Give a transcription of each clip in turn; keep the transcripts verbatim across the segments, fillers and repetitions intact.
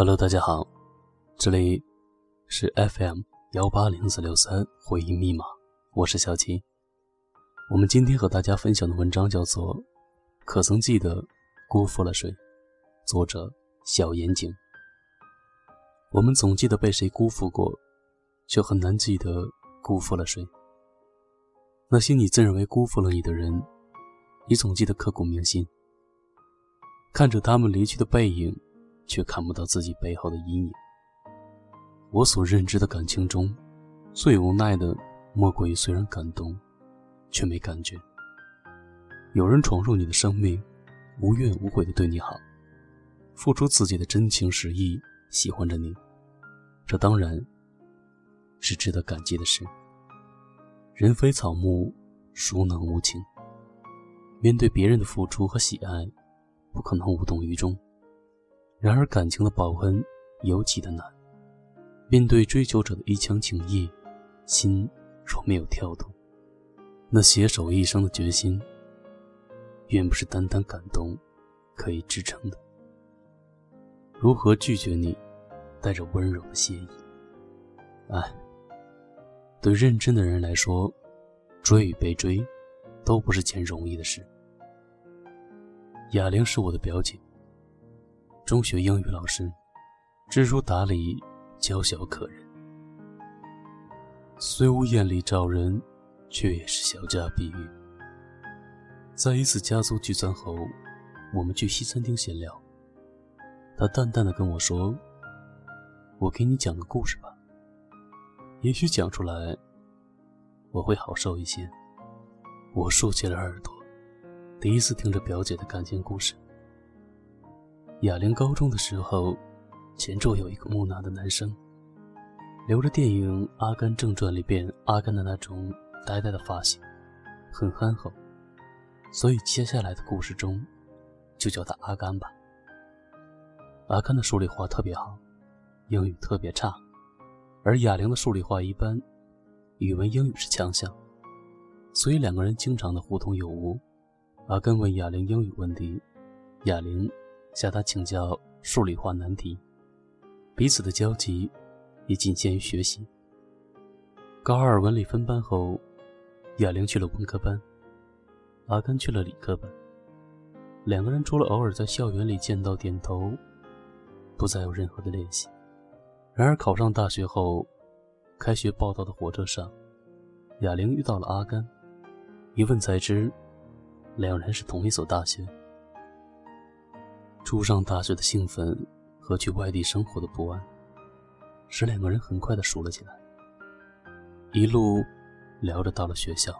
Hello， 大家好，这里是 F M 一八零四六三 回音密码，我是小七。我们今天和大家分享的文章叫做《可曾记得辜负了谁》，作者小严谨。我们总记得被谁辜负过，却很难记得辜负了谁。那些你自认为辜负了你的人，你总记得刻骨铭心，看着他们离去的背影，却看不到自己背后的阴影。我所认知的感情中，最无奈的莫过于虽然感动，却没感觉。有人闯入你的生命，无怨无悔地对你好，付出自己的真情实意，喜欢着你，这当然是值得感激的事。人非草木，孰能无情？面对别人的付出和喜爱，不可能无动于衷。然而感情的保温尤其的难，面对追求者的一腔情意，心若没有跳动，那携手一生的决心，远不是单单感动可以支撑的。如何拒绝你带着温柔的谢意？哎，对认真的人来说，追与被追都不是件容易的事。雅玲是我的表姐，中学英语老师，知书达理，娇小可人。虽无艳丽照人，却也是小家碧玉。在一次家族聚餐后，我们去西餐厅闲聊，她淡淡地跟我说：“我给你讲个故事吧，也许讲出来我会好受一些。”我竖起了耳朵，第一次听着表姐的感情故事。雅玲高中的时候，前座有一个木讷的男生，留着电影《阿甘正传》里边阿甘的那种呆呆的发型，很憨厚，所以接下来的故事中就叫他阿甘吧。阿甘的数理化特别好，英语特别差，而雅玲的数理化一般，语文英语是强项，所以两个人经常的互通有无。阿甘问雅玲英语问题，雅玲向他请教数理化难题，彼此的交集也仅限于学习。高二文理分班后，雅玲去了文科班，阿甘去了理科班，两个人除了偶尔在校园里见到点头，不再有任何的联系。然而考上大学后，开学报到的火车上，雅玲遇到了阿甘，一问才知两人是同一所大学。初上大学的兴奋和去外地生活的不安，使两个人很快地熟了起来。一路聊着到了学校，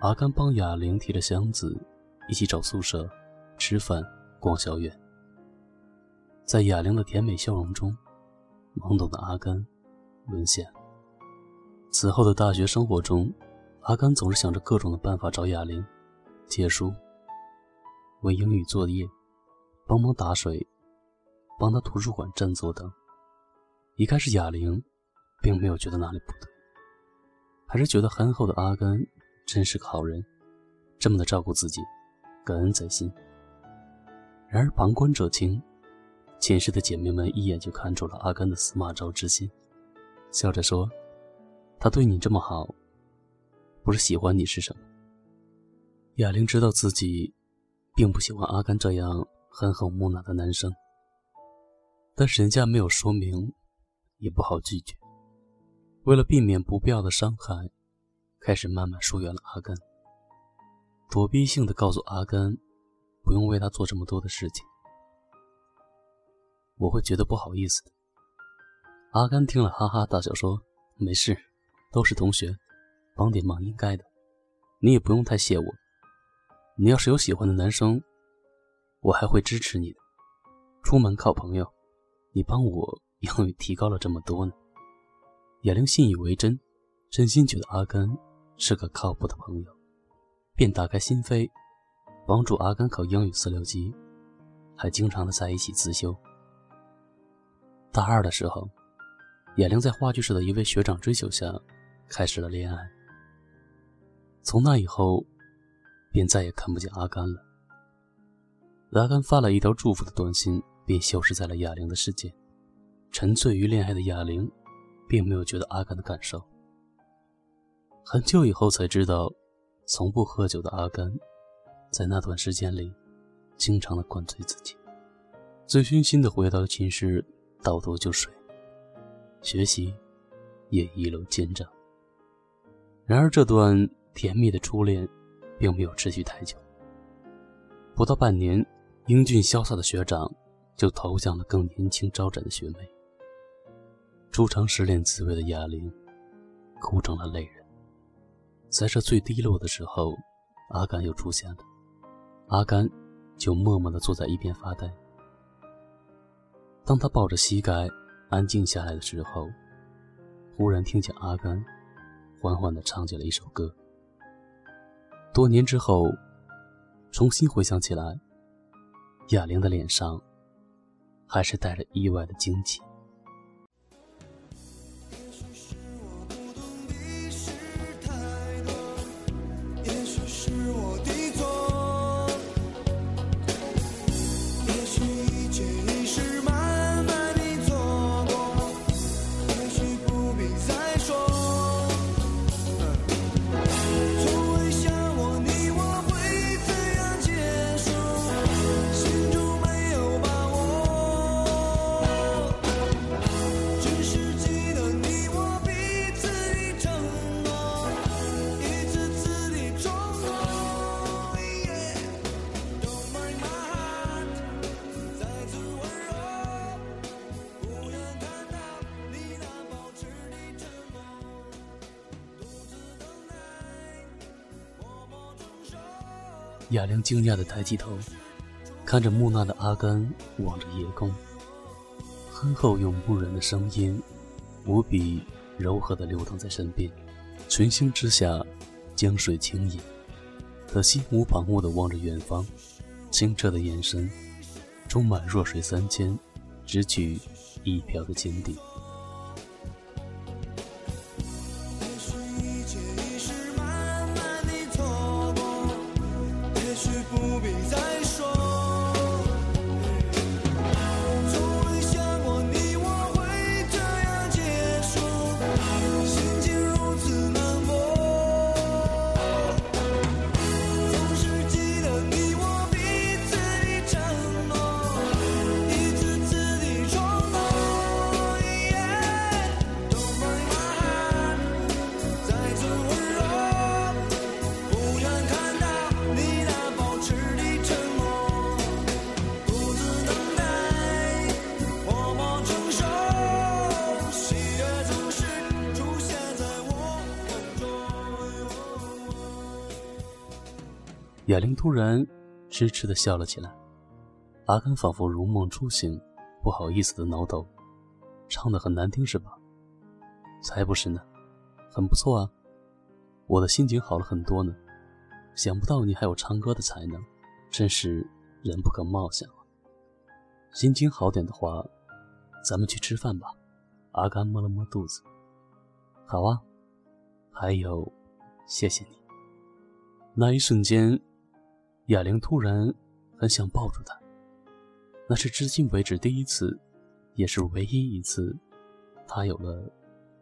阿甘帮雅玲提着箱子，一起找宿舍、吃饭、逛校园。在雅玲的甜美笑容中，懵懂的阿甘沦陷。此后的大学生活中，阿甘总是想着各种的办法找雅玲借书、为英语作业、帮忙打水、帮他图书馆占座等。一开始雅玲并没有觉得哪里不对，还是觉得憨厚的阿甘真是个好人，这么的照顾自己，感恩在心。然而旁观者清，寝室的姐妹们一眼就看出了阿甘的司马昭之心，笑着说：“他对你这么好，不是喜欢你是什么？”雅玲知道自己并不喜欢阿甘这样憨厚木讷的男生，但人家没有说明，也不好拒绝。为了避免不必要的伤害，开始慢慢疏远了阿甘，躲避性的告诉阿甘不用为他做这么多的事情，我会觉得不好意思的。阿甘听了哈哈大笑，说：“没事，都是同学，帮点忙应该的，你也不用太谢我，你要是有喜欢的男生，我还会支持你的，出门靠朋友，你帮我英语提高了这么多呢。”雅玲信以为真，真心觉得阿甘是个靠谱的朋友，便打开心扉，帮助阿甘考英语四六级，还经常的在一起自修。大二的时候，雅玲在话剧社的一位学长追求下，开始了恋爱。从那以后，便再也看不见阿甘了。阿甘发了一条祝福的短信便消失在了哑铃的世界。沉醉于恋爱的哑铃并没有觉得阿甘的感受。很久以后才知道，从不喝酒的阿甘在那段时间里经常的灌醉自己，醉醺醺的回到寝室倒头就睡，学习也一落千丈。然而这段甜蜜的初恋并没有持续太久，不到半年，英俊潇洒的学长就投向了更年轻招展的学妹。初尝失恋滋味的哑铃哭成了泪人。在这最低落的时候，阿甘又出现了，阿甘就默默地坐在一边发呆。当他抱着膝盖安静下来的时候，忽然听见阿甘缓缓地唱起了一首歌。多年之后重新回想起来，哑铃的脸上还是带着意外的惊奇。哑铃惊讶地抬起头，看着木讷的阿甘望着夜空，憨厚又木然的声音无比柔和地流淌在身边。群星之下，江水轻盈，他心无旁骛地望着远方，清澈的眼神充满弱水三千，只取一瓢的坚定。哑铃突然痴痴地笑了起来，阿甘仿佛如梦初醒，不好意思地挠头，唱得很难听是吧？才不是呢，很不错啊，我的心情好了很多呢，想不到你还有唱歌的才能，真是人不可貌相啊。心情好点的话，咱们去吃饭吧。阿甘摸了摸肚子，好啊，还有，谢谢你。那一瞬间，哑铃突然很想抱住他，那是至今为止第一次，也是唯一一次他有了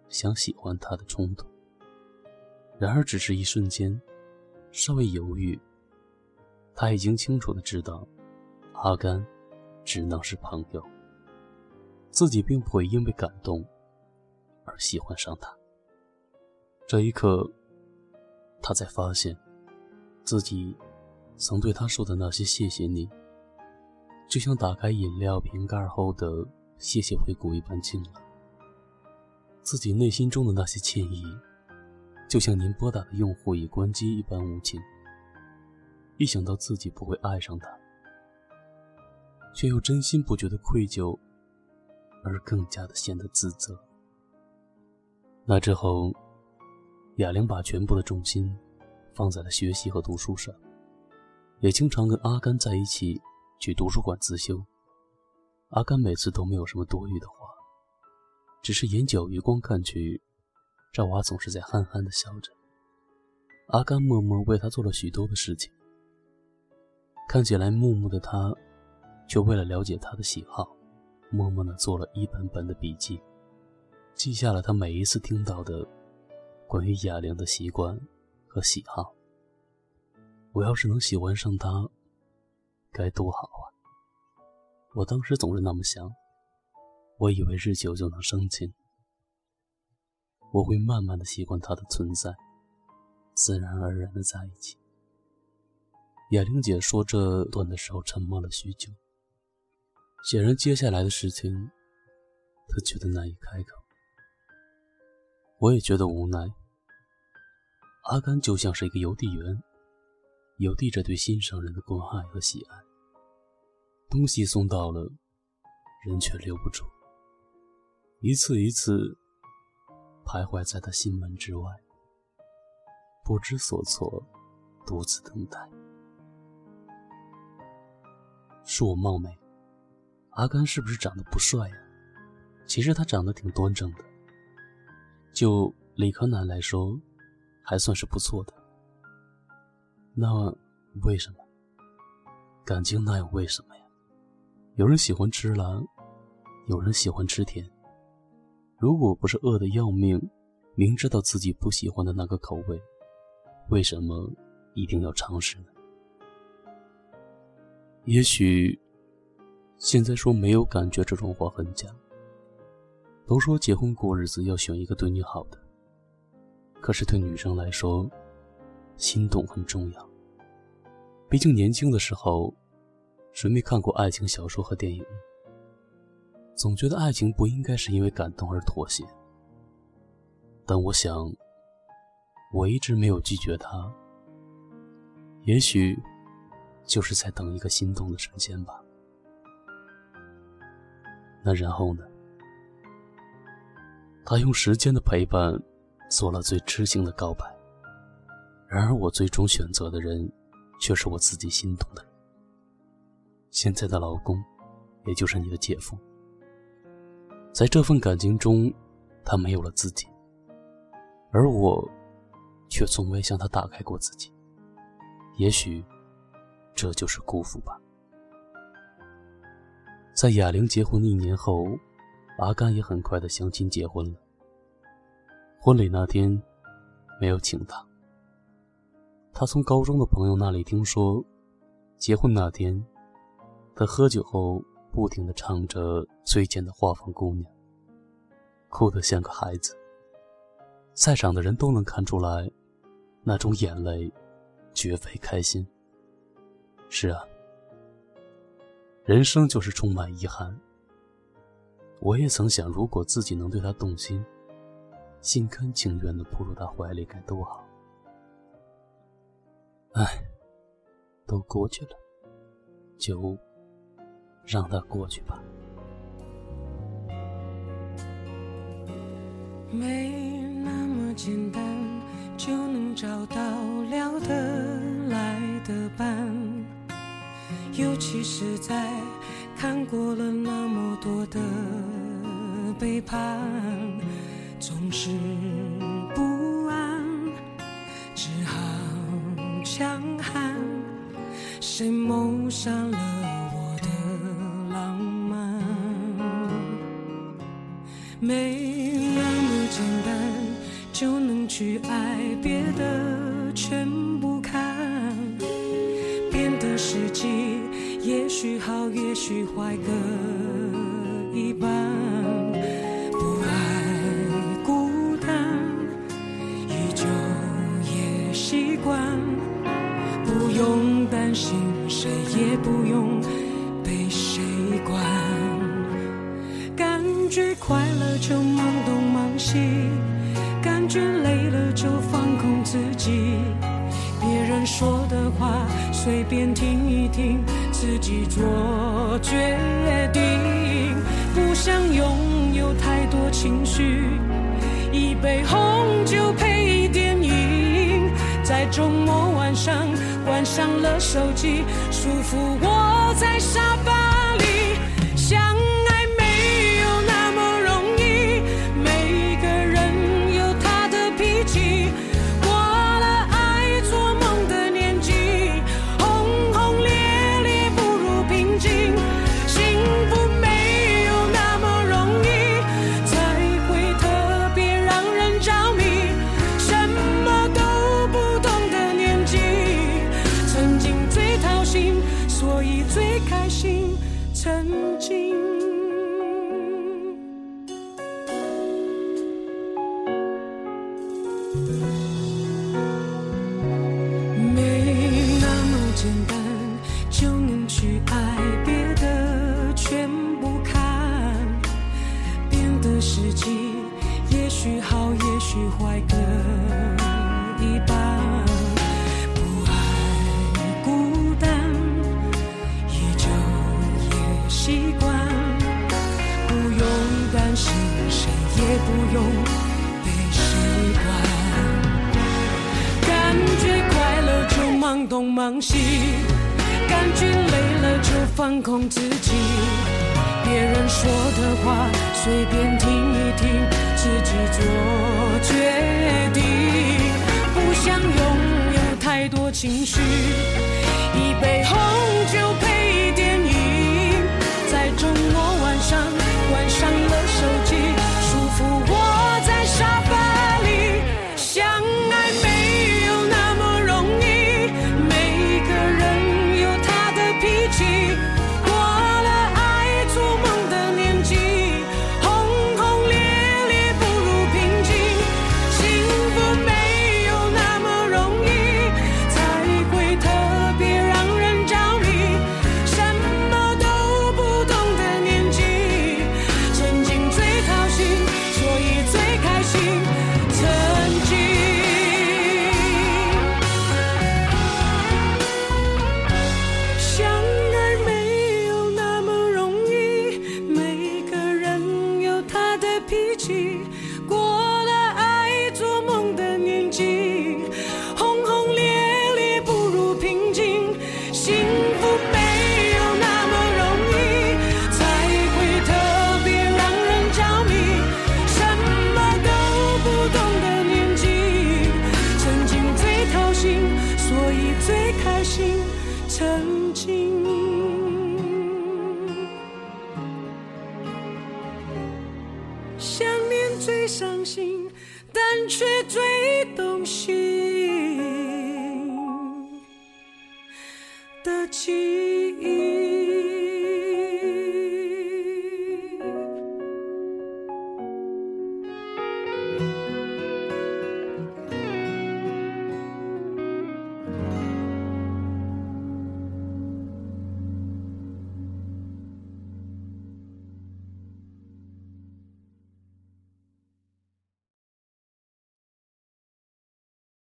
想喜欢他的冲动。然而只是一瞬间，稍微犹豫，他已经清楚地知道，阿甘只能是朋友，自己并不会因为感动而喜欢上他。这一刻，他才发现自己曾对他说的那些谢谢你，就像打开饮料瓶盖后的谢谢回顾一般清冷。自己内心中的那些歉意，就像您拨打的用户已关机一般无情。一想到自己不会爱上他，却又真心不觉得愧疚，而更加的显得自责。那之后，哑铃把全部的重心放在了学习和读书上，也经常跟阿甘在一起去图书馆自修。阿甘每次都没有什么多余的话，只是眼角余光看去，赵娃总是在憨憨地笑着。阿甘默默为他做了许多的事情，看起来木木的他却为了了解他的喜好，默默地做了一本本的笔记，记下了他每一次听到的关于哑铃的习惯和喜好。我要是能喜欢上他，该多好啊！我当时总是那么想，我以为日久就能生情，我会慢慢地习惯他的存在，自然而然地在一起。雅玲姐说这段的时候沉默了许久，显然接下来的事情她觉得难以开口，我也觉得无奈。阿甘就像是一个邮递员，邮递着对心上人的关爱和喜爱，东西送到了，人却留不住，一次一次徘徊在他心门之外，不知所措，独自等待。恕我冒昧，阿甘是不是长得不帅呀、啊？其实他长得挺端正的，就理科男来说，还算是不错的。那为什么？感情哪有为什么呀？有人喜欢吃辣，有人喜欢吃甜。如果不是饿得要命，明知道自己不喜欢的那个口味，为什么一定要尝试呢？也许现在说没有感觉这种话很假，都说结婚过日子要选一个对你好的，可是对女生来说，心动很重要。毕竟年轻的时候，谁没看过爱情小说和电影，总觉得爱情不应该是因为感动而妥协。但我想，我一直没有拒绝他，也许就是在等一个心动的神仙吧。那然后呢？他用时间的陪伴做了最痴情的告白，然而我最终选择的人却是我自己心动的人，现在的老公，也就是你的姐夫。在这份感情中，他没有了自己，而我却从未向他打开过自己。也许这就是辜负吧。在雅玲结婚一年后，阿甘也很快的相亲结婚了。婚礼那天没有请他，他从高中的朋友那里听说，结婚那天他喝酒后不停地唱着崔健的《画舫姑娘》，哭得像个孩子。在场的人都能看出来，那种眼泪绝非开心。是啊，人生就是充满遗憾。我也曾想，如果自己能对他动心，心甘情愿地扑入他怀里该多好。唉，都过去了，就让它过去吧。没那么简单就能找到聊得来的伴，尤其是在看过了那么多的背叛，总是不安，只好强悍，谁谋杀了没那么简单就能去爱，别的全不看，变得实际，也许好也许坏各一半，不爱孤单依旧也习惯，不用担心谁也不用被谁管，感觉快乐就忙东忙西，感觉累了就放空自己，别人说的话随便听一听，自己做决定，不想拥有太多情绪，一杯红酒配电影，在周末晚上关上了手机，舒服窝在沙发里，想Thank you. 曾经，没那么简单就能去爱，别的全不看，变得实际，也许好也许坏各一半，不爱孤单也就也习惯，不用担心谁也不用被谁管，感觉快乐就忙东忙西，感觉累了就放空自己，别人说的话随便听一听，自己做决定，不想拥有太多情绪，一杯红酒配一点饮，在周末晚上关上了手机，舒服窝在沙发里，相爱没有那么容易，每个人有他的脾气，伤心但却最动心。